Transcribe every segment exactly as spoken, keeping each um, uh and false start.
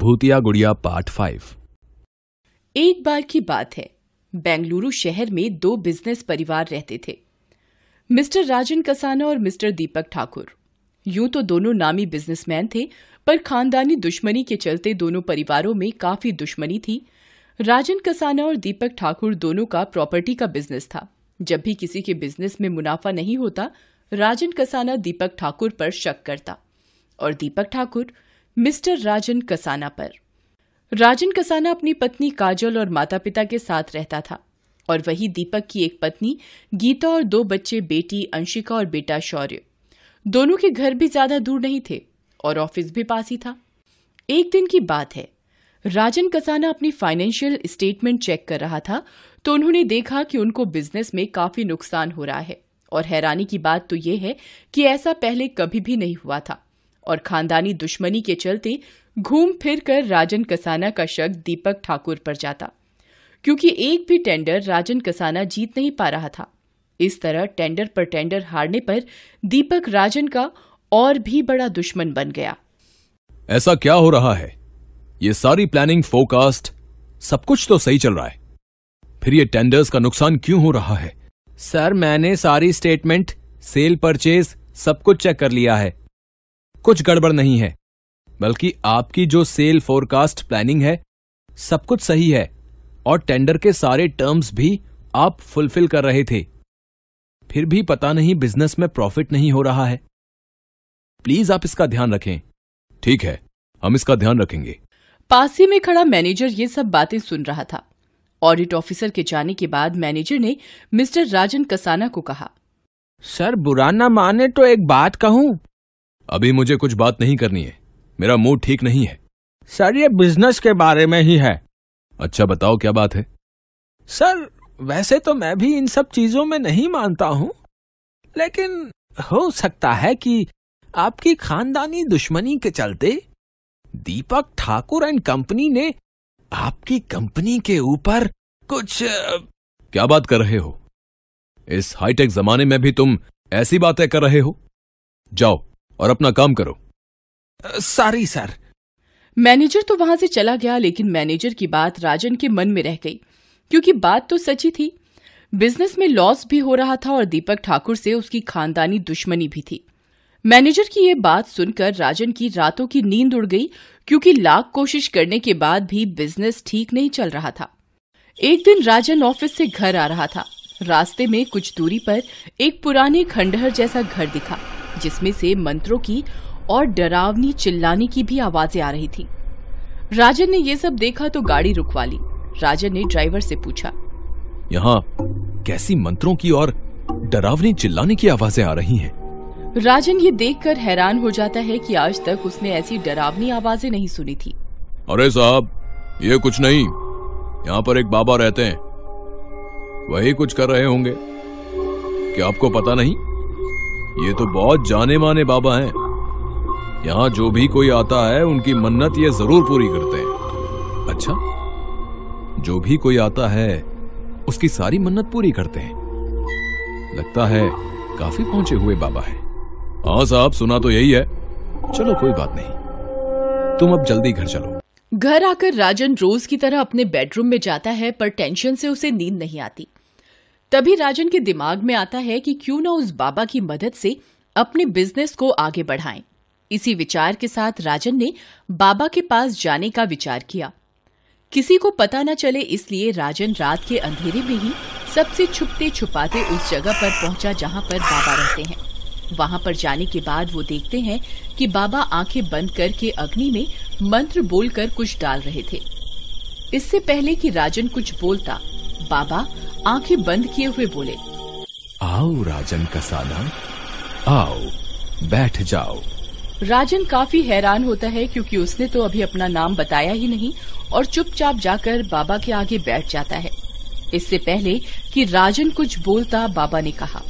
भूतिया गुड़िया part five. एक बार की बात है, बेंगलुरु शहर में दो बिजनेस परिवार रहते थे, मिस्टर राजन कसाना और मिस्टर दीपक ठाकुर। यूं तो दोनों नामी बिजनेसमैन थे, पर खानदानी दुश्मनी के चलते दोनों परिवारों में काफी दुश्मनी थी। राजन कसाना और दीपक ठाकुर दोनों का प्रॉपर्टी का बिजनेस था। जब भी किसी के बिजनेस में मुनाफा नहीं होता, राजन कसाना दीपक ठाकुर पर शक करता और दीपक ठाकुर मिस्टर राजन कसाना पर। राजन कसाना अपनी पत्नी काजल और माता पिता के साथ रहता था, और वही दीपक की एक पत्नी गीता और दो बच्चे, बेटी अंशिका और बेटा शौर्य। दोनों के घर भी ज्यादा दूर नहीं थे और ऑफिस भी पास ही था। एक दिन की बात है, राजन कसाना अपनी फाइनेंशियल स्टेटमेंट चेक कर रहा था तो उन्होंने देखा कि उनको बिजनेस में काफी नुकसान हो रहा है, और हैरानी की बात तो यह है कि ऐसा पहले कभी भी नहीं हुआ था। और खानदानी दुश्मनी के चलते घूम फिर कर राजन कसाना का शक दीपक ठाकुर पर जाता, क्योंकि एक भी टेंडर राजन कसाना जीत नहीं पा रहा था। इस तरह टेंडर पर टेंडर हारने पर दीपक राजन का और भी बड़ा दुश्मन बन गया। ऐसा क्या हो रहा है? ये सारी प्लानिंग, फोरकास्ट, सब कुछ तो सही चल रहा है, फिर ये टेंडर्स का नुकसान क्यों हो रहा है? सर, मैंने सारी स्टेटमेंट, सेल, परचेज सब कुछ चेक कर लिया है, कुछ गड़बड़ नहीं है। बल्कि आपकी जो सेल फोरकास्ट प्लानिंग है सब कुछ सही है, और टेंडर के सारे टर्म्स भी आप फुलफिल कर रहे थे, फिर भी पता नहीं बिजनेस में प्रॉफिट नहीं हो रहा है। प्लीज आप इसका ध्यान रखें। ठीक है, हम इसका ध्यान रखेंगे। पास ही में खड़ा मैनेजर ये सब बातें सुन रहा था। ऑडिट ऑफिसर के जाने के बाद मैनेजर ने मिस्टर राजन कसाना को कहा, सर बुरा ना माने तो एक बात कहूं? अभी मुझे कुछ बात नहीं करनी है, मेरा मूड ठीक नहीं है। सर ये बिजनेस के बारे में ही है। अच्छा बताओ क्या बात है? सर वैसे तो मैं भी इन सब चीजों में नहीं मानता हूँ, लेकिन हो सकता है कि आपकी खानदानी दुश्मनी के चलते दीपक ठाकुर एंड कंपनी ने आपकी कंपनी के ऊपर कुछ। क्या बात कर रहे हो? इस हाईटेक जमाने में भी तुम ऐसी बातें कर रहे हो? जाओ और अपना काम करो। Sorry sir. मैनेजर तो वहां से चला गया, लेकिन मैनेजर की बात राजन के मन में रह गई, क्योंकि बात तो सच्ची थी। बिजनेस में लॉस भी हो रहा था और दीपक ठाकुर से उसकी खानदानी दुश्मनी भी थी। मैनेजर की ये बात सुनकर राजन की रातों की नींद उड़ गई, क्योंकि लाख कोशिश करने के बाद भी बिजनेस ठीक नहीं चल रहा था। एक दिन राजन ऑफिस से घर आ रहा था। रास्ते में कुछ दूरी पर एक पुराने खंडहर जैसा घर दिखा, जिसमें से मंत्रों की और डरावनी चिल्लाने की भी आवाजें आ रही थी। राजन ने ये सब देखा तो गाड़ी रुकवा ली। राजन ने ड्राइवर से पूछा, यहाँ कैसी मंत्रों की और डरावनी चिल्लाने की आवाजें आ रही हैं? राजन ये देखकर हैरान हो जाता है कि आज तक उसने ऐसी डरावनी आवाजें नहीं सुनी थी। अरे साहब, ये कुछ नहीं, यहाँ पर एक बाबा रहते हैं, वही कुछ कर रहे होंगे, क्या आपको पता नहीं? ये तो बहुत जाने माने बाबा हैं। यहाँ जो भी कोई आता है उनकी मन्नत ये जरूर पूरी करते हैं। अच्छा, जो भी कोई आता है उसकी सारी मन्नत पूरी करते हैं, लगता है काफी पहुंचे हुए बाबा है। हाँ साहब, सुना तो यही है। चलो कोई बात नहीं, तुम अब जल्दी घर चलो। घर आकर राजन रोज की तरह अपने बेडरूम में जाता है, पर टेंशन से उसे नींद नहीं आती। तभी राजन के दिमाग में आता है कि क्यों ना उस बाबा की मदद से अपने बिजनेस को आगे बढ़ाएं। इसी विचार के साथ राजन ने बाबा के पास जाने का विचार किया। किसी को पता न चले, इसलिए राजन रात के अंधेरे में ही सबसे छुपते छुपाते उस जगह पर पहुंचा जहां पर बाबा रहते हैं। वहां पर जाने के बाद वो देखते हैं कि बाबा आंखें बंद करके अग्नि में मंत्र बोलकर कुछ डाल रहे थे। इससे पहले कि राजन कुछ बोलता, बाबा आंखें बंद किए हुए बोले, आओ राजन कसाना, आओ बैठ जाओ। राजन काफी हैरान होता है, क्योंकि उसने तो अभी अपना नाम बताया ही नहीं, और चुपचाप जाकर बाबा के आगे बैठ जाता है। इससे पहले कि राजन कुछ बोलता, बाबा ने कहा,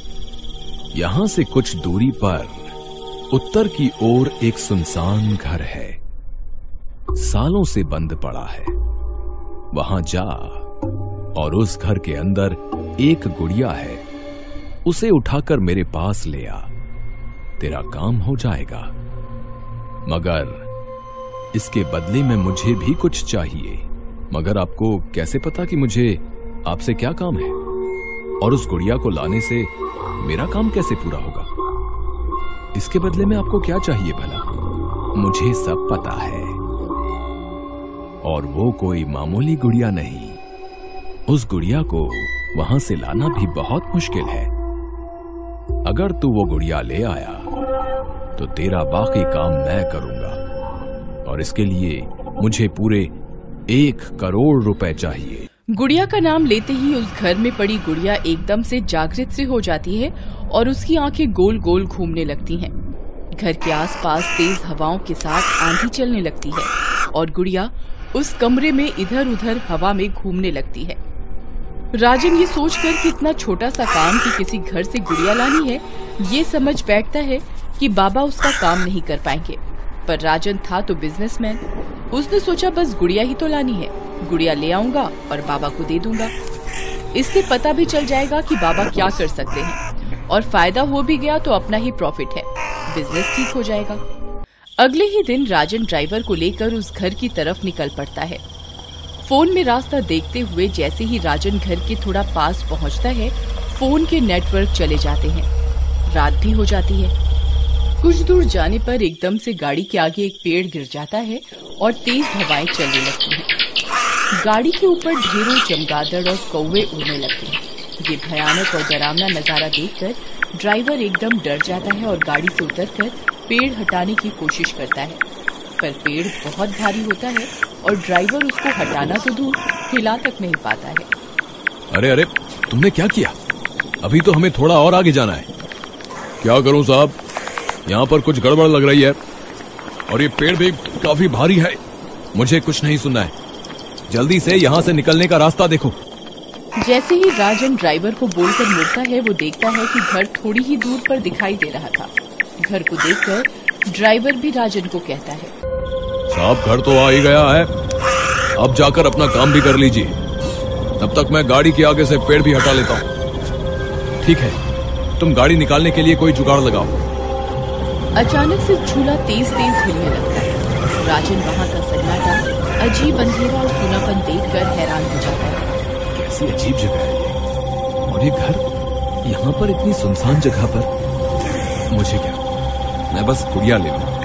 यहाँ से कुछ दूरी पर उत्तर की ओर एक सुनसान घर है, सालों से बंद पड़ा है, वहां जा और उस घर के अंदर एक गुड़िया है, उसे उठाकर मेरे पास ले आ, तेरा काम हो जाएगा। मगर इसके बदले में मुझे भी कुछ चाहिए। मगर आपको कैसे पता कि मुझे आपसे क्या काम है, और उस गुड़िया को लाने से मेरा काम कैसे पूरा होगा? इसके बदले में आपको क्या चाहिए भला? मुझे सब पता है, और वो कोई मामूली गुड़िया नहीं। उस गुड़िया को वहां से लाना भी बहुत मुश्किल है। अगर तू वो गुड़िया ले आया तो तेरा बाकी काम मैं करूंगा, और इसके लिए मुझे पूरे एक करोड़ रुपए चाहिए। गुड़िया का नाम लेते ही उस घर में पड़ी गुड़िया एकदम से जागृत से हो जाती है और उसकी आंखें गोल गोल घूमने लगती हैं। घर के आसपास तेज हवाओं के साथ आंधी चलने लगती है और गुड़िया उस कमरे में इधर उधर हवा में घूमने लगती है। राजन ये सोचकर कि इतना छोटा सा काम कि किसी घर से गुड़िया लानी है, ये समझ बैठता है कि बाबा उसका काम नहीं कर पाएंगे। पर राजन था तो बिजनेसमैन, उसने सोचा बस गुड़िया ही तो लानी है, गुड़िया ले आऊंगा और बाबा को दे दूंगा। इससे पता भी चल जाएगा कि बाबा क्या कर सकते हैं, और फायदा हो भी गया तो अपना ही प्रॉफिट है, बिजनेस ठीक हो जाएगा। अगले ही दिन राजन ड्राइवर को लेकर उस घर की तरफ निकल पड़ता है। फोन में रास्ता देखते हुए जैसे ही राजन घर के थोड़ा पास पहुंचता है, फोन के नेटवर्क चले जाते हैं। रात भी हो जाती है। कुछ दूर जाने पर एकदम से गाड़ी के आगे एक पेड़ गिर जाता है और तेज हवाएं चलने लगती हैं। गाड़ी के ऊपर ढेरों चमगादड़ और कौवे उड़ने लगते हैं। ये भयानक और डरावना नजारा देखकर ड्राइवर एकदम डर जाता है और गाड़ी से उतरकर पेड़ हटाने की कोशिश करता है, पर पेड़ बहुत भारी होता है और ड्राइवर उसको हटाना तो दूर हिला तक नहीं पाता है। अरे अरे तुमने क्या किया? अभी तो हमें थोड़ा और आगे जाना है। क्या करूं साहब, यहाँ पर कुछ गड़बड़ लग रही है और ये पेड़ भी काफी भारी है। मुझे कुछ नहीं सुनना है, जल्दी से यहाँ से निकलने का रास्ता देखो। जैसे ही राजन ड्राइवर को बोलकर मुड़ता है, वो देखता है कि घर थोड़ी ही दूर पर दिखाई दे रहा था। घर को देखकर ड्राइवर भी राजन को कहता है, साहब घर तो आ ही गया है, अब जाकर अपना काम भी कर लीजिए, तब तक मैं गाड़ी के आगे से पेड़ भी हटा लेता हूँ। ठीक है, तुम गाड़ी निकालने के लिए कोई जुगाड़ लगाओ। अचानक से झूला तेज तेज हिलने लगता है। राजन वहाँ का सन्नाटा, अजीब अंधेरा और सूनापन देखकर हैरान हो जाता है। कैसी अजीब जगह है, और ये घर यहाँ पर इतनी सुनसान जगह पर। मुझे क्या, मैं बस गुड़िया ले लूँ।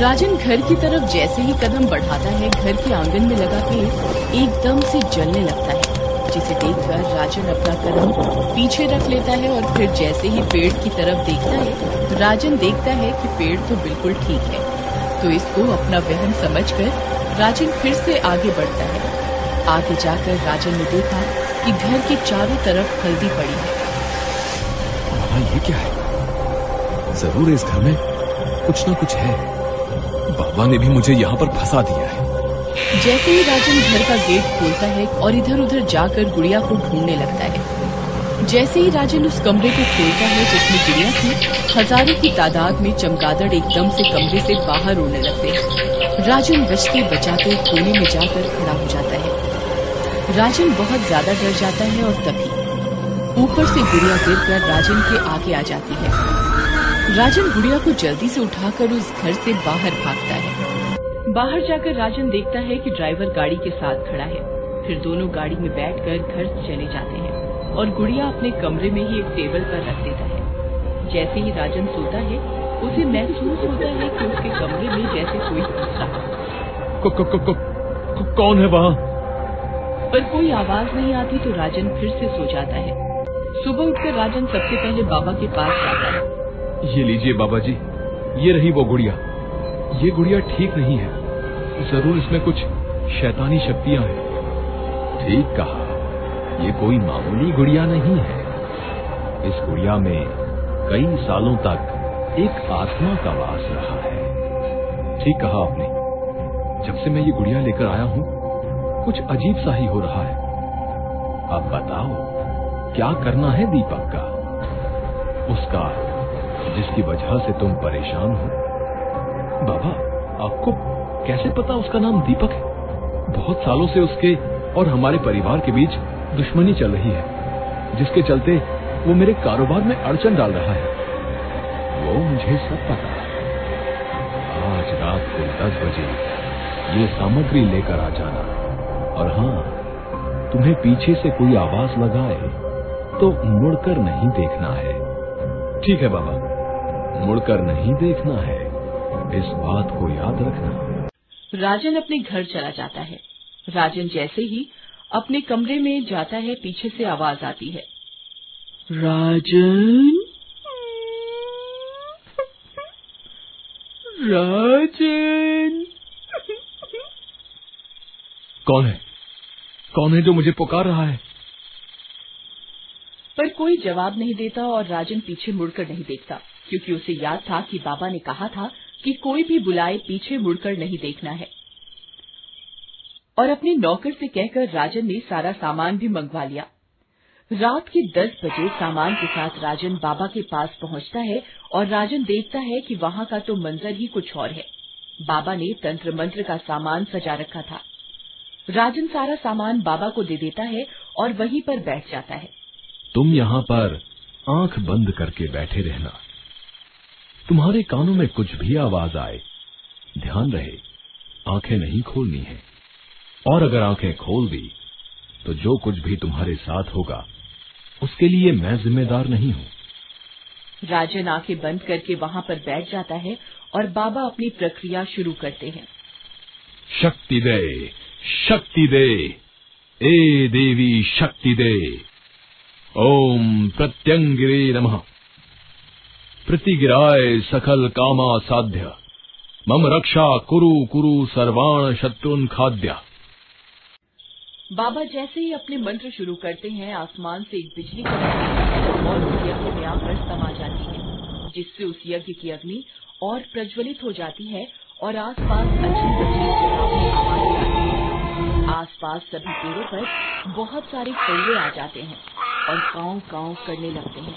राजन घर की तरफ जैसे ही कदम बढ़ाता है, घर के आंगन में लगा पेड़ एकदम से जलने लगता है, जिसे देखकर राजन अपना कदम पीछे रख लेता है और फिर जैसे ही पेड़ की तरफ देखता है, राजन देखता है कि पेड़ तो बिल्कुल ठीक है। तो इसको अपना वहम समझकर राजन फिर से आगे बढ़ता है। आगे जाकर राजन ने देखा कि घर के चारों तरफ हल्दी पड़ी है। बाबा ये क्या है? जरूर इस घर में कुछ ना कुछ है। बाबा ने भी मुझे यहाँ पर फंसा दिया है। जैसे ही राजन घर का गेट खोलता है और इधर उधर जाकर गुड़िया को ढूंढने लगता है। जैसे ही राजन उस कमरे को खोलता है जिसमें गुड़िया थी, हजारों की तादाद में चमगादड़ एकदम से कमरे से बाहर उड़ने लगते हैं। राजन बचते बचाते कोने में जाकर खड़ा हो जाता है। राजन बहुत ज्यादा डर जाता है और तभी ऊपर से गुड़िया गिरकर राजन के आगे आ जाती है। राजन गुड़िया को जल्दी से उठाकर उस घर से बाहर भागता है। बाहर जाकर राजन देखता है कि ड्राइवर गाड़ी के साथ खड़ा है। फिर दोनों गाड़ी में बैठकर घर चले जाते हैं और गुड़िया अपने कमरे में ही एक टेबल पर रख देता है। जैसे ही राजन सोता है, उसे महसूस होता है कि उसके कमरे में जैसे कोई घुसा। को, को, को, को, को, कौन है वहाँ? पर कोई आवाज नहीं आती तो राजन फिर से सो जाता है। सुबह उठकर राजन सबसे पहले बाबा के पास जाता है। ये लीजिए बाबा जी, ये रही वो गुड़िया। ये गुड़िया ठीक नहीं है, जरूर इसमें कुछ शैतानी शक्तियाँ हैं। ठीक कहा, ये कोई मामूली गुड़िया नहीं है। इस गुड़िया में कई सालों तक एक आत्मा का वास रहा है। ठीक कहा आपने, जब से मैं ये गुड़िया लेकर आया हूँ कुछ अजीब सा ही हो रहा है। अब बताओ क्या करना है दीपक का, उसका जिसकी वजह से तुम परेशान हो? बाबा आपको कैसे पता उसका नाम दीपक है? बहुत सालों से उसके और हमारे परिवार के बीच दुश्मनी चल रही है, जिसके चलते वो मेरे कारोबार में अड़चन डाल रहा है। वो मुझे सब पता है। आज रात को दस बजे ये सामग्री लेकर आ जाना। और हाँ, तुम्हें पीछे से कोई आवाज लगाए तो मुड़कर नहीं देखना है। ठीक है बाबा, मुड़कर नहीं देखना है, इस बात को याद रखना। राजन अपने घर चला जाता है। राजन जैसे ही अपने कमरे में जाता है, पीछे से आवाज आती है, राजन राजन। कौन है, कौन है जो मुझे पुकार रहा है? पर कोई जवाब नहीं देता और राजन पीछे मुड़कर नहीं देखता, क्योंकि उसे याद था कि बाबा ने कहा था कि कोई भी बुलाए पीछे मुड़कर नहीं देखना है। और अपने नौकर से कहकर राजन ने सारा सामान भी मंगवा लिया। रात के दस बजे सामान के साथ राजन बाबा के पास पहुंचता है और राजन देखता है कि वहां का तो मंजर ही कुछ और है। बाबा ने तंत्र मंत्र का सामान सजा रखा था। राजन सारा सामान बाबा को दे देता है और वहीं पर बैठ जाता है। तुम यहाँ पर आंख बंद करके बैठे रहना, तुम्हारे कानों में कुछ भी आवाज आए, ध्यान रहे आंखें नहीं खोलनी है, और अगर आंखें खोल दी तो जो कुछ भी तुम्हारे साथ होगा उसके लिए मैं जिम्मेदार नहीं हूँ। राजन आंखें बंद करके वहाँ पर बैठ जाता है और बाबा अपनी प्रक्रिया शुरू करते हैं। शक्ति दे, शक्ति दे, ए देवी शक्ति दे। ओम प्रत्यंगिरे नमः, प्रतिगिराय सकल कामा साध्य, मम रक्षा कुरु कुरु सर्वाण शत्रुन खाद्या। बाबा जैसे ही अपने मंत्र शुरू करते हैं, आसमान से एक बिजली कड़कती और उस यज्ञ में आकर समा जाती है, जिससे उस यज्ञ की अग्नि और प्रज्वलित हो जाती है और आसपास अजीब अजीब डरावनी आवाज आती है। आसपास सभी पेड़ों पर बहुत सारे कौवे आ जाते हैं और कांव कांव करने लगते हैं।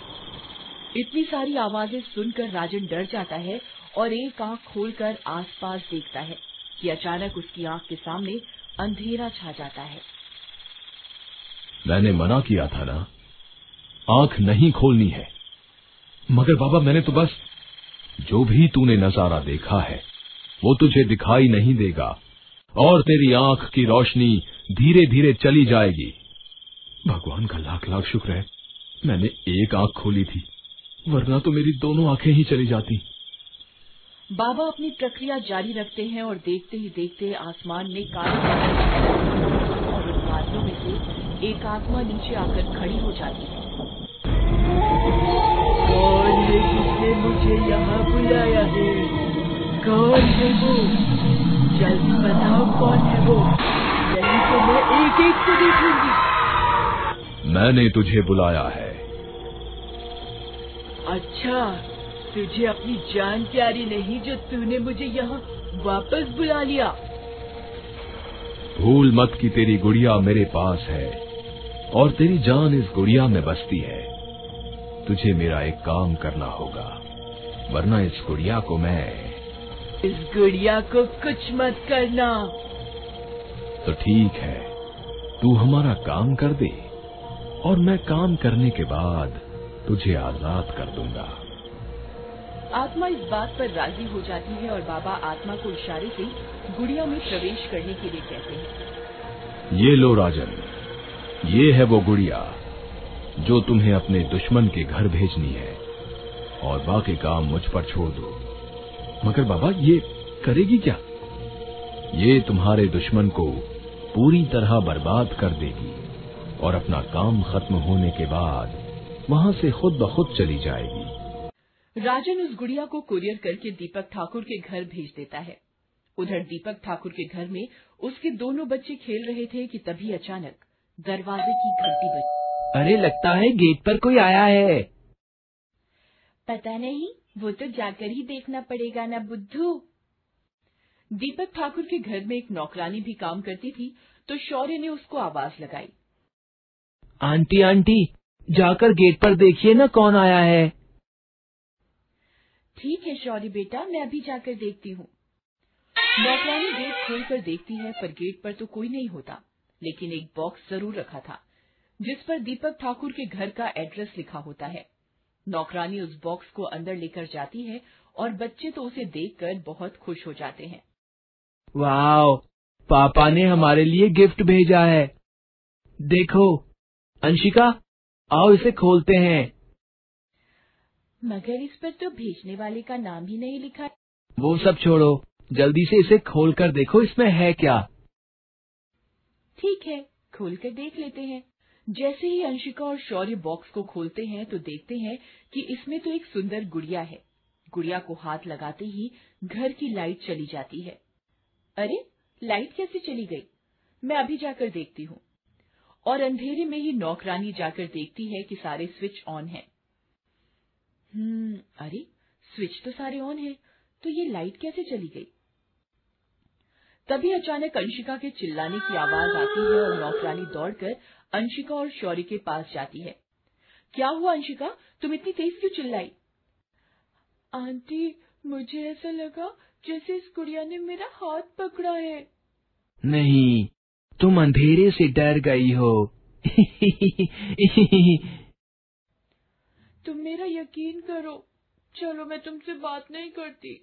इतनी सारी आवाजें सुनकर राजन डर जाता है और एक आँख खोलकर आसपास देखता है कि अचानक उसकी आँख के सामने अंधेरा छा जाता है। मैंने मना किया था ना, आंख नहीं खोलनी है, मगर बाबा मैंने तो बस, जो भी तूने नजारा देखा है वो तुझे दिखाई नहीं देगा और तेरी आंख की रोशनी धीरे धीरे चली जाएगी। भगवान का लाख लाख शुक्र है मैंने एक आंख खोली थी, वरना तो मेरी दोनों आंखें ही चली जाती। बाबा अपनी प्रक्रिया जारी रखते हैं और देखते ही देखते आसमान में काले बादल और उन बादलों में से एक आत्मा नीचे आकर खड़ी हो जाती है। कौन है, किसने मुझे यहाँ बुलाया है? कौन है वो? जल्दी बताओ कौन है वो, नहीं तो मैं एक एक को देखूंगी। मैंने तुझे बुलाया है। अच्छा, तुझे अपनी जान प्यारी नहीं जो तूने मुझे यहाँ वापस बुला लिया। भूल मत कि तेरी गुड़िया मेरे पास है और तेरी जान इस गुड़िया में बसती है। तुझे मेरा एक काम करना होगा, वरना इस गुड़िया को मैं इस गुड़िया को कुछ मत करना। तो ठीक है, तू हमारा काम कर दे और मैं काम करने के बाद तुझे आजाद कर दूंगा। आत्मा इस बात पर राजी हो जाती है और बाबा आत्मा को इशारे से गुड़िया में प्रवेश करने के लिए कहते हैं। ये लो राजन, ये है वो गुड़िया जो तुम्हें अपने दुश्मन के घर भेजनी है, और बाकी काम मुझ पर छोड़ दो। मगर बाबा ये करेगी क्या? ये तुम्हारे दुश्मन को पूरी तरह बर्बाद कर देगी और अपना काम खत्म होने के बाद वहां से खुद ब खुद चली जाएगी। राजन उस गुड़िया को कुरियर करके दीपक ठाकुर के घर भेज देता है। उधर दीपक ठाकुर के घर में उसके दोनों बच्चे खेल रहे थे कि तभी अचानक दरवाजे की घंटी बजी। अरे लगता है गेट पर कोई आया है। पता नहीं, वो तो जाकर ही देखना पड़ेगा ना बुद्धू। दीपक ठाकुर के घर में एक नौकरानी भी काम करती थी, तो शौर्य ने उसको आवाज लगाई। आंटी आंटी जाकर गेट पर देखिए ना कौन आया है। ठीक है शौर्य बेटा, मैं अभी जाकर देखती हूँ। नौकरानी गेट खोलकर देखती है, पर गेट पर तो कोई नहीं होता, लेकिन एक बॉक्स जरूर रखा था जिस पर दीपक ठाकुर के घर का एड्रेस लिखा होता है। नौकरानी उस बॉक्स को अंदर लेकर जाती है और बच्चे तो उसे देखकर बहुत खुश हो जाते हैं। वाओ, पापा ने हमारे लिए गिफ्ट भेजा है। देखो अंशिका, आओ इसे खोलते हैं। मगर इस पर तो भेजने वाले का नाम ही नहीं लिखा। वो सब छोड़ो, जल्दी से इसे खोलकर देखो इसमें है क्या। ठीक है, खोलकर देख लेते हैं। जैसे ही अंशिका और शौर्य बॉक्स को खोलते हैं तो देखते हैं कि इसमें तो एक सुंदर गुड़िया है। गुड़िया को हाथ लगाते ही घर की लाइट चली जाती है। अरे, लाइट कैसे चली गई? मैं अभी जाकर देखती हूँ। और अंधेरे में ही नौकरानी जाकर देखती है कि सारे स्विच ऑन हैं। हम्म, अरे स्विच तो सारे ऑन हैं, तो ये लाइट कैसे चली गई? तभी अचानक अंशिका के चिल्लाने की आवाज आती है और नौकरानी दौड़कर अंशिका और शौर्य के पास जाती है। क्या हुआ अंशिका, तुम इतनी तेज क्यों चिल्लाई? आंटी, मुझे ऐसा लगा जैसे इस गुड़िया ने मेरा हाथ पकड़ा है। नहीं, तुम अंधेरे से डर गई हो। तुम मेरा यकीन करो, चलो मैं तुमसे बात नहीं करती।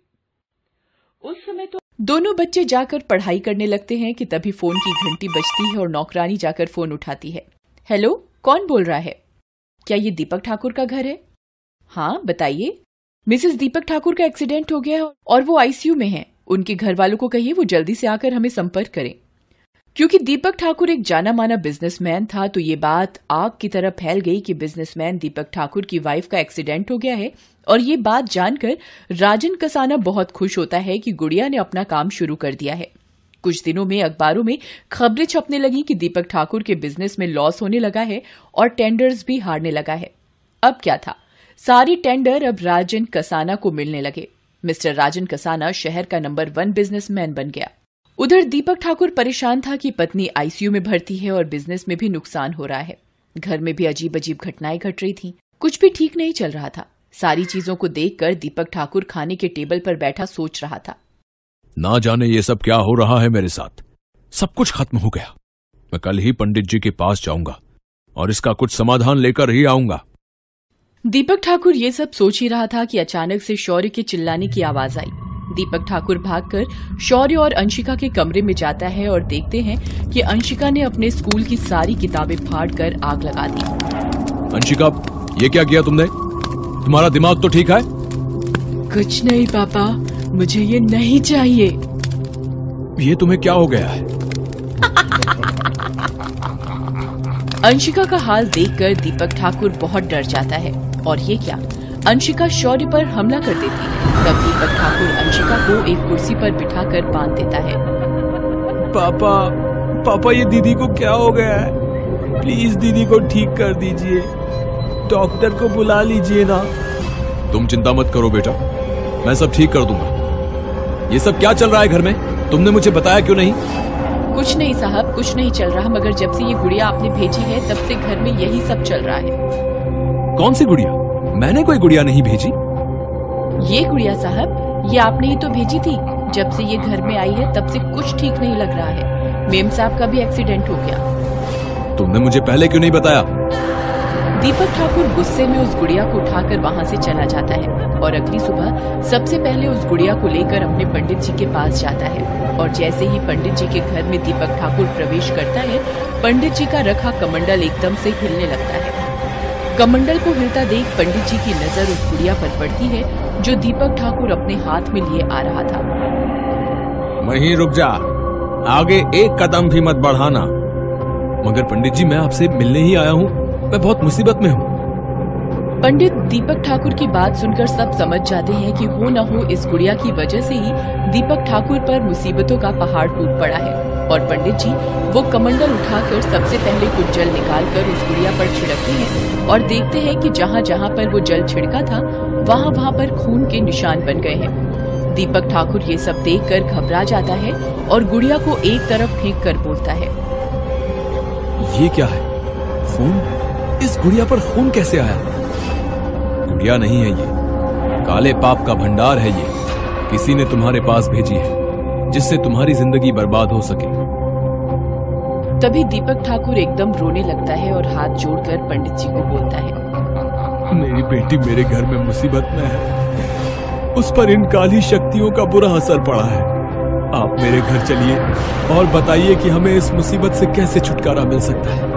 उस समय तो दोनों बच्चे जाकर पढ़ाई करने लगते हैं कि तभी फोन की घंटी बजती है और नौकरानी जाकर फोन उठाती है। हेलो, कौन बोल रहा है? क्या ये दीपक ठाकुर का घर है? हाँ बताइए। मिसेस दीपक ठाकुर का एक्सीडेंट हो गया है और वो आईसीयू में हैं। उनके घर वालों को कहिए वो जल्दी से आकर हमें संपर्क करें। क्योंकि दीपक ठाकुर एक जाना माना बिजनेसमैन था तो ये बात आग की तरह फैल गई कि बिजनेसमैन दीपक ठाकुर की वाइफ का एक्सीडेंट हो गया है। और ये बात जानकर राजन कसाना बहुत खुश होता है कि गुड़िया ने अपना काम शुरू कर दिया है। कुछ दिनों में अखबारों में खबरें छपने लगी कि दीपक ठाकुर के बिजनेस में लॉस होने लगा है और टेंडर्स भी हारने लगा है। अब क्या था, सारे टेंडर अब राजन कसाना को मिलने लगे। मिस्टर राजन कसाना शहर का नंबर वन बिजनेसमैन बन गया। उधर दीपक ठाकुर परेशान था कि पत्नी आईसीयू में भर्ती है और बिजनेस में भी नुकसान हो रहा है। घर में भी अजीब अजीब घटनाएं घट रही थीं। कुछ भी ठीक नहीं चल रहा था। सारी चीजों को देखकर दीपक ठाकुर खाने के टेबल पर बैठा सोच रहा था। ना जाने ये सब क्या हो रहा है मेरे साथ। सब कुछ खत्म हो गया। मैं कल ही पंडित जी के पास जाऊंगा और इसका कुछ समाधान लेकर ही आऊंगा। दीपक ठाकुर ये सब सोच ही रहा था कि अचानक से शौर्य के चिल्लाने की आवाज आई। दीपक ठाकुर भागकर शौर्य और अंशिका के कमरे में जाता है और देखते हैं कि अंशिका ने अपने स्कूल की सारी किताबें फाड़कर आग लगा दी। अंशिका, ये क्या किया तुमने? तुम्हारा दिमाग तो ठीक है? कुछ नहीं पापा, मुझे ये नहीं चाहिए। ये तुम्हें क्या हो गया है? अंशिका का हाल देखकर दीपक ठाकुर बहुत डर जाता है और ये क्या, अंशिका शौर्य पर हमला कर देती है। तब दीपक ठाकुर अंशिका को एक कुर्सी पर बिठाकर बांध देता है। पापा, पापा ये दीदी को क्या हो गया है? प्लीज दीदी को ठीक कर दीजिए, डॉक्टर को बुला लीजिए ना। तुम चिंता मत करो बेटा, मैं सब ठीक कर दूंगा। ये सब क्या चल रहा है घर में? तुमने मुझे बताया क्यों नहीं? कुछ नहीं साहब, कुछ नहीं चल रहा, मगर जब से ये गुड़िया आपने भेजी है तब से घर में यही सब चल रहा है। कौन सी गुड़िया? मैंने कोई गुड़िया नहीं भेजी। ये गुड़िया साहब, ये आपने ही तो भेजी थी। जब से ये घर में आई है तब से कुछ ठीक नहीं लग रहा है। मेम साहब का भी एक्सीडेंट हो गया। तुमने मुझे पहले क्यों नहीं बताया? दीपक ठाकुर गुस्से में उस गुड़िया को उठाकर वहाँ से चला जाता है और अगली सुबह सबसे पहले उस गुड़िया को लेकर अपने पंडित जी के पास जाता है। और जैसे ही पंडित जी के घर में दीपक ठाकुर प्रवेश करता है, पंडित जी का रखा कमंडल एकदम से हिलने लगता है। कमंडल को हिलता देख पंडित जी की नजर उस गुड़िया पर पड़ती है जो दीपक ठाकुर अपने हाथ में लिए आ रहा था। वहीं रुक जा, आगे एक कदम भी मत बढ़ाना। मगर पंडित जी, मैं आपसे मिलने ही आया हूँ, मैं बहुत मुसीबत में हूँ। पंडित दीपक ठाकुर की बात सुनकर सब समझ जाते हैं कि हो न हो इस गुड़िया की वजह से ही दीपक ठाकुर पर मुसीबतों का पहाड़ टूट पड़ा है। और पंडित जी वो कमंडल उठाकर सबसे पहले कुछ जल निकालकर उस गुड़िया पर छिड़कते हैं और देखते हैं कि जहाँ जहाँ पर वो जल छिड़का था वहाँ वहाँ पर खून के निशान बन गए हैं। दीपक ठाकुर ये सब देखकर घबरा जाता है और गुड़िया को एक तरफ फेंक कर बोलता है, ये क्या है? खून? इस गुड़िया पर खून कैसे आया? गुड़िया नहीं है ये, काले पाप का भंडार है ये। किसी ने तुम्हारे पास भेजी है जिससे तुम्हारी जिंदगी बर्बाद हो सके। तभी दीपक ठाकुर एकदम रोने लगता है और हाथ जोड़कर पंडित जी को बोलता है, मेरी बेटी मेरे घर में मुसीबत में है, उस पर इन काली शक्तियों का बुरा असर पड़ा है। आप मेरे घर चलिए और बताइए कि हमें इस मुसीबत से कैसे छुटकारा मिल सकता है।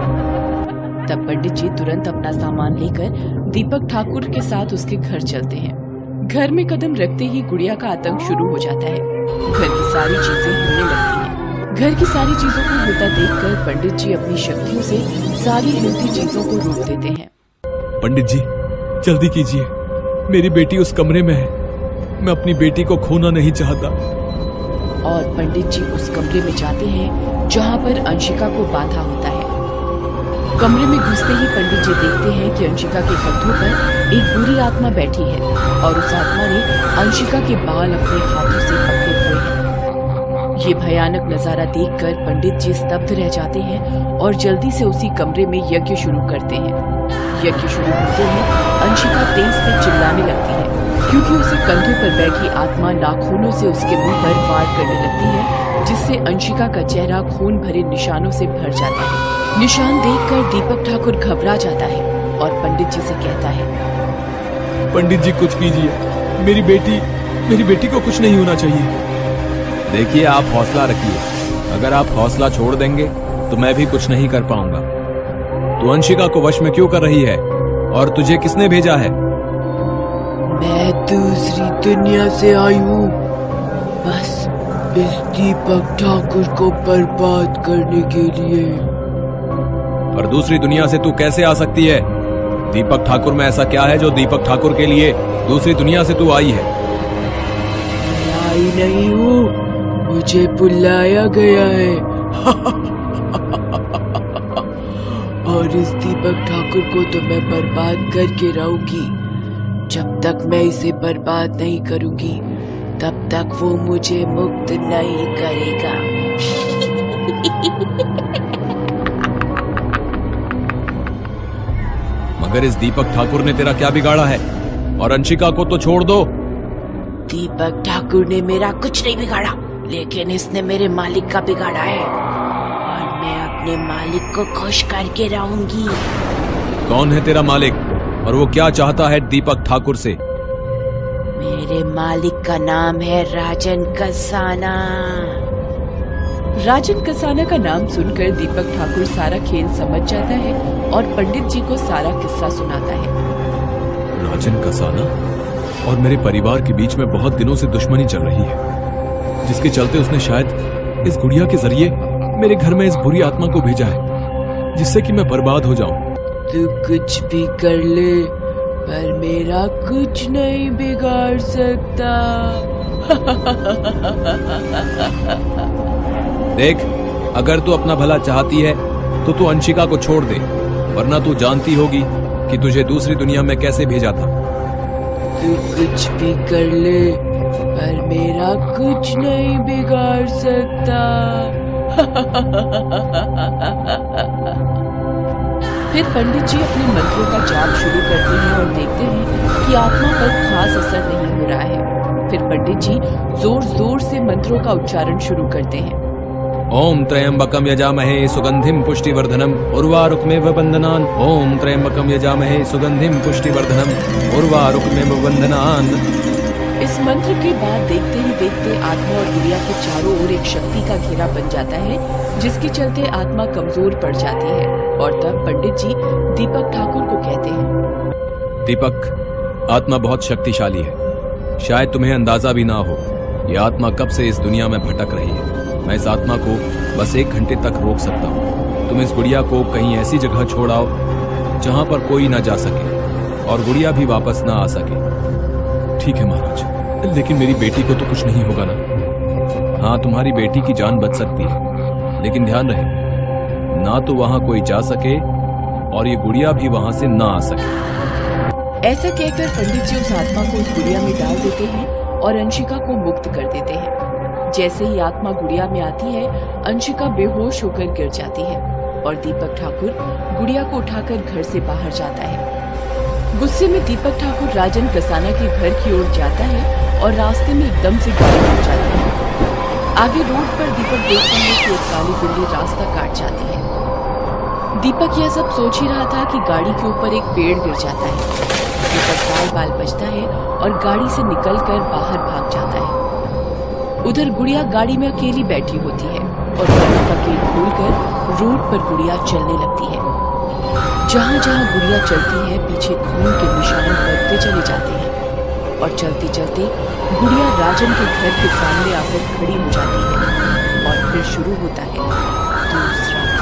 तब पंडित जी तुरंत अपना सामान लेकर दीपक ठाकुर के साथ उसके घर चलते हैं। घर में कदम रखते ही गुड़िया का आतंक शुरू हो जाता है। घर की सारी चीजें हिलने लगती हैं। घर की सारी चीजों को हिलता देखकर पंडित जी अपनी शक्तियों से सारी हिलती चीजों को रोक देते हैं। पंडित जी जल्दी कीजिए, मेरी बेटी उस कमरे में है, मैं अपनी बेटी को खोना नहीं चाहता। और पंडित जी उस कमरे में जाते हैं जहाँ पर अंशिका को बाधा होता है। कमरे में घुसते ही पंडित जी देखते हैं कि अंशिका के कंधों पर एक बुरी आत्मा बैठी है और उस आत्मा ने अंशिका के बाल अपने हाथों से पकड़े हुए हैं। ये भयानक नजारा देखकर पंडित जी स्तब्ध रह जाते हैं और जल्दी से उसी कमरे में यज्ञ शुरू करते हैं। यज्ञ शुरू होते ही अंशिका तेज से चिल्लाने लगती है क्योंकि उसे कंधों पर बैठी आत्मा नाखूनों से उसके मुंह पर वार करने लगती है, जिससे अंशिका का चेहरा खून भरे निशानों से भर जाता है। निशान देखकर दीपक ठाकुर घबरा जाता है और पंडित जी से कहता है, पंडित जी कुछ कीजिए, मेरी बेटी मेरी बेटी को कुछ नहीं होना चाहिए। देखिए आप हौसला रखिए, अगर आप हौसला छोड़ देंगे तो मैं भी कुछ नहीं कर पाऊंगा। तू अंशिका को वश में क्यों कर रही है और तुझे किसने भेजा है? मैं दूसरी दुनिया से आई हूँ, बस इस दीपक ठाकुर को बर्बाद करने के लिए। और दूसरी दुनिया से तू कैसे आ सकती है? दीपक ठाकुर में ऐसा क्या है जो दीपक ठाकुर के लिए दूसरी दुनिया से तू आई है? मैं आई नहीं हूँ, मुझे बुलाया गया है। और इस दीपक ठाकुर को तो मैं बर्बाद करके रहूंगी। जब तक मैं इसे बर्बाद नहीं करूंगी तब तक वो मुझे मुक्त नहीं करेगा। मगर इस दीपक ठाकुर ने तेरा क्या बिगाड़ा है? और अंशिका को तो छोड़ दो। दीपक ठाकुर ने मेरा कुछ नहीं बिगाड़ा, लेकिन इसने मेरे मालिक का बिगाड़ा है और मैं अपने मालिक को खुश करके रहूंगी। कौन है तेरा मालिक और वो क्या चाहता है दीपक ठाकुर से? मेरे मालिक का नाम है राजन कसाना। राजन कसाना का नाम सुनकर दीपक ठाकुर सारा खेल समझ जाता है और पंडित जी को सारा किस्सा सुनाता है। राजन कसाना और मेरे परिवार के बीच में बहुत दिनों से दुश्मनी चल रही है, जिसके चलते उसने शायद इस गुड़िया के जरिए मेरे घर में इस बुरी आत्मा को भेजा है, जिससे कि मैं बर्बाद हो जाऊं। तू कुछ भी कर ले पर मेरा कुछ नहीं बिगाड़ सकता। देख, अगर तू अपना भला चाहती है तो तू अंशिका को छोड़ दे, वरना तू जानती होगी कि तुझे दूसरी दुनिया में कैसे भेजा था। तू कुछ भी कर ले पर मेरा कुछ नहीं बिगाड़ सकता। फिर पंडित जी अपने मंत्रों का जाप शुरू करते हैं और देखते हैं कि आत्मा पर खास असर नहीं हो रहा है। फिर पंडित जी जोर जोर से मंत्रों का उच्चारण शुरू करते हैं। ओम त्रयंबकम यजामहे सुगंधिम पुष्टिवर्धनम उर्वारुकमेव बंधनान्। ओम त्रयंबकम यजामहे सुगंधिम पुष्टिवर्धनम उर्वारुकमेव बंधनान्। इस मंत्र के बाद देखते ही देखते आत्मा और गुड़िया के चारों ओर एक शक्ति का घेरा बन जाता है, जिसके चलते आत्मा कमजोर पड़ जाती है। और तब पंडित जी दीपक ठाकुर को कहते हैं, दीपक, आत्मा बहुत शक्तिशाली है, शायद तुम्हें अंदाजा भी ना हो। ये आत्मा कब से इस दुनिया में भटक रही है। मैं इस आत्मा को बस एक घंटे तक रोक सकता हूँ। तुम इस गुड़िया को कहीं ऐसी जगह छोड़ाओ जहाँ पर कोई ना जा सके और गुड़िया भी वापस ना आ सके। ठीक है महाराज, लेकिन मेरी बेटी को तो कुछ नहीं होगा ना? हाँ, तुम्हारी बेटी की जान बच सकती है, लेकिन ध्यान रहे ना तो वहाँ कोई जा सके और ये गुड़िया भी वहाँ से ना आ सके। ऐसा कहकर पंडित जी उस आत्मा को उस गुड़िया में डाल देते हैं और अंशिका को मुक्त कर देते हैं। जैसे ही आत्मा गुड़िया में आती है, अंशिका बेहोश होकर गिर जाती है और दीपक ठाकुर गुड़िया को उठाकर घर से बाहर जाता है। गुस्से में दीपक ठाकुर राजन कसाना के घर की ओर जाता है और रास्ते में एकदम से गाड़ी लग जाती है। आगे रोड पर दीपक देखता है कि एक काली बिल्ली रास्ता काट जाती है। दीपक यह सब सोच ही रहा था कि गाड़ी के ऊपर एक पेड़ गिर जाता है। दीपक बाल बाल बचता है और गाड़ी से निकल कर बाहर भाग जाता है। उधर गुड़िया गाड़ी में अकेली बैठी होती है और गाड़ी का गेट खोलकर रोड पर गुड़िया चलने लगती है। जहाँ जहाँ गुड़िया चलती है पीछे खून के निशान बढ़ते चले जाते हैं और चलते चलते गुड़िया राजन के घर के सामने आकर खड़ी हो जाती है और फिर शुरू होता है दूसरा।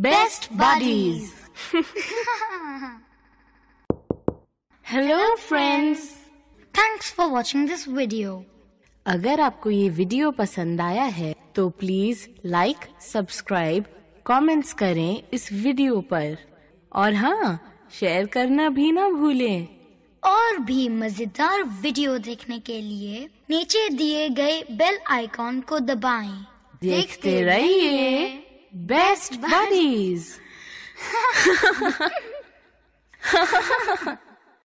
Best buddies. Hello friends, thanks for watching this video. अगर आपको ये वीडियो पसंद आया है तो प्लीज लाइक, सब्सक्राइब, कमेंट्स करें इस वीडियो पर और हाँ, शेयर करना भी ना भूलें। और भी मजेदार वीडियो देखने के लिए नीचे दिए गए बेल आइकॉन को दबाएं। देखते रहिए बेस्ट बडीज़।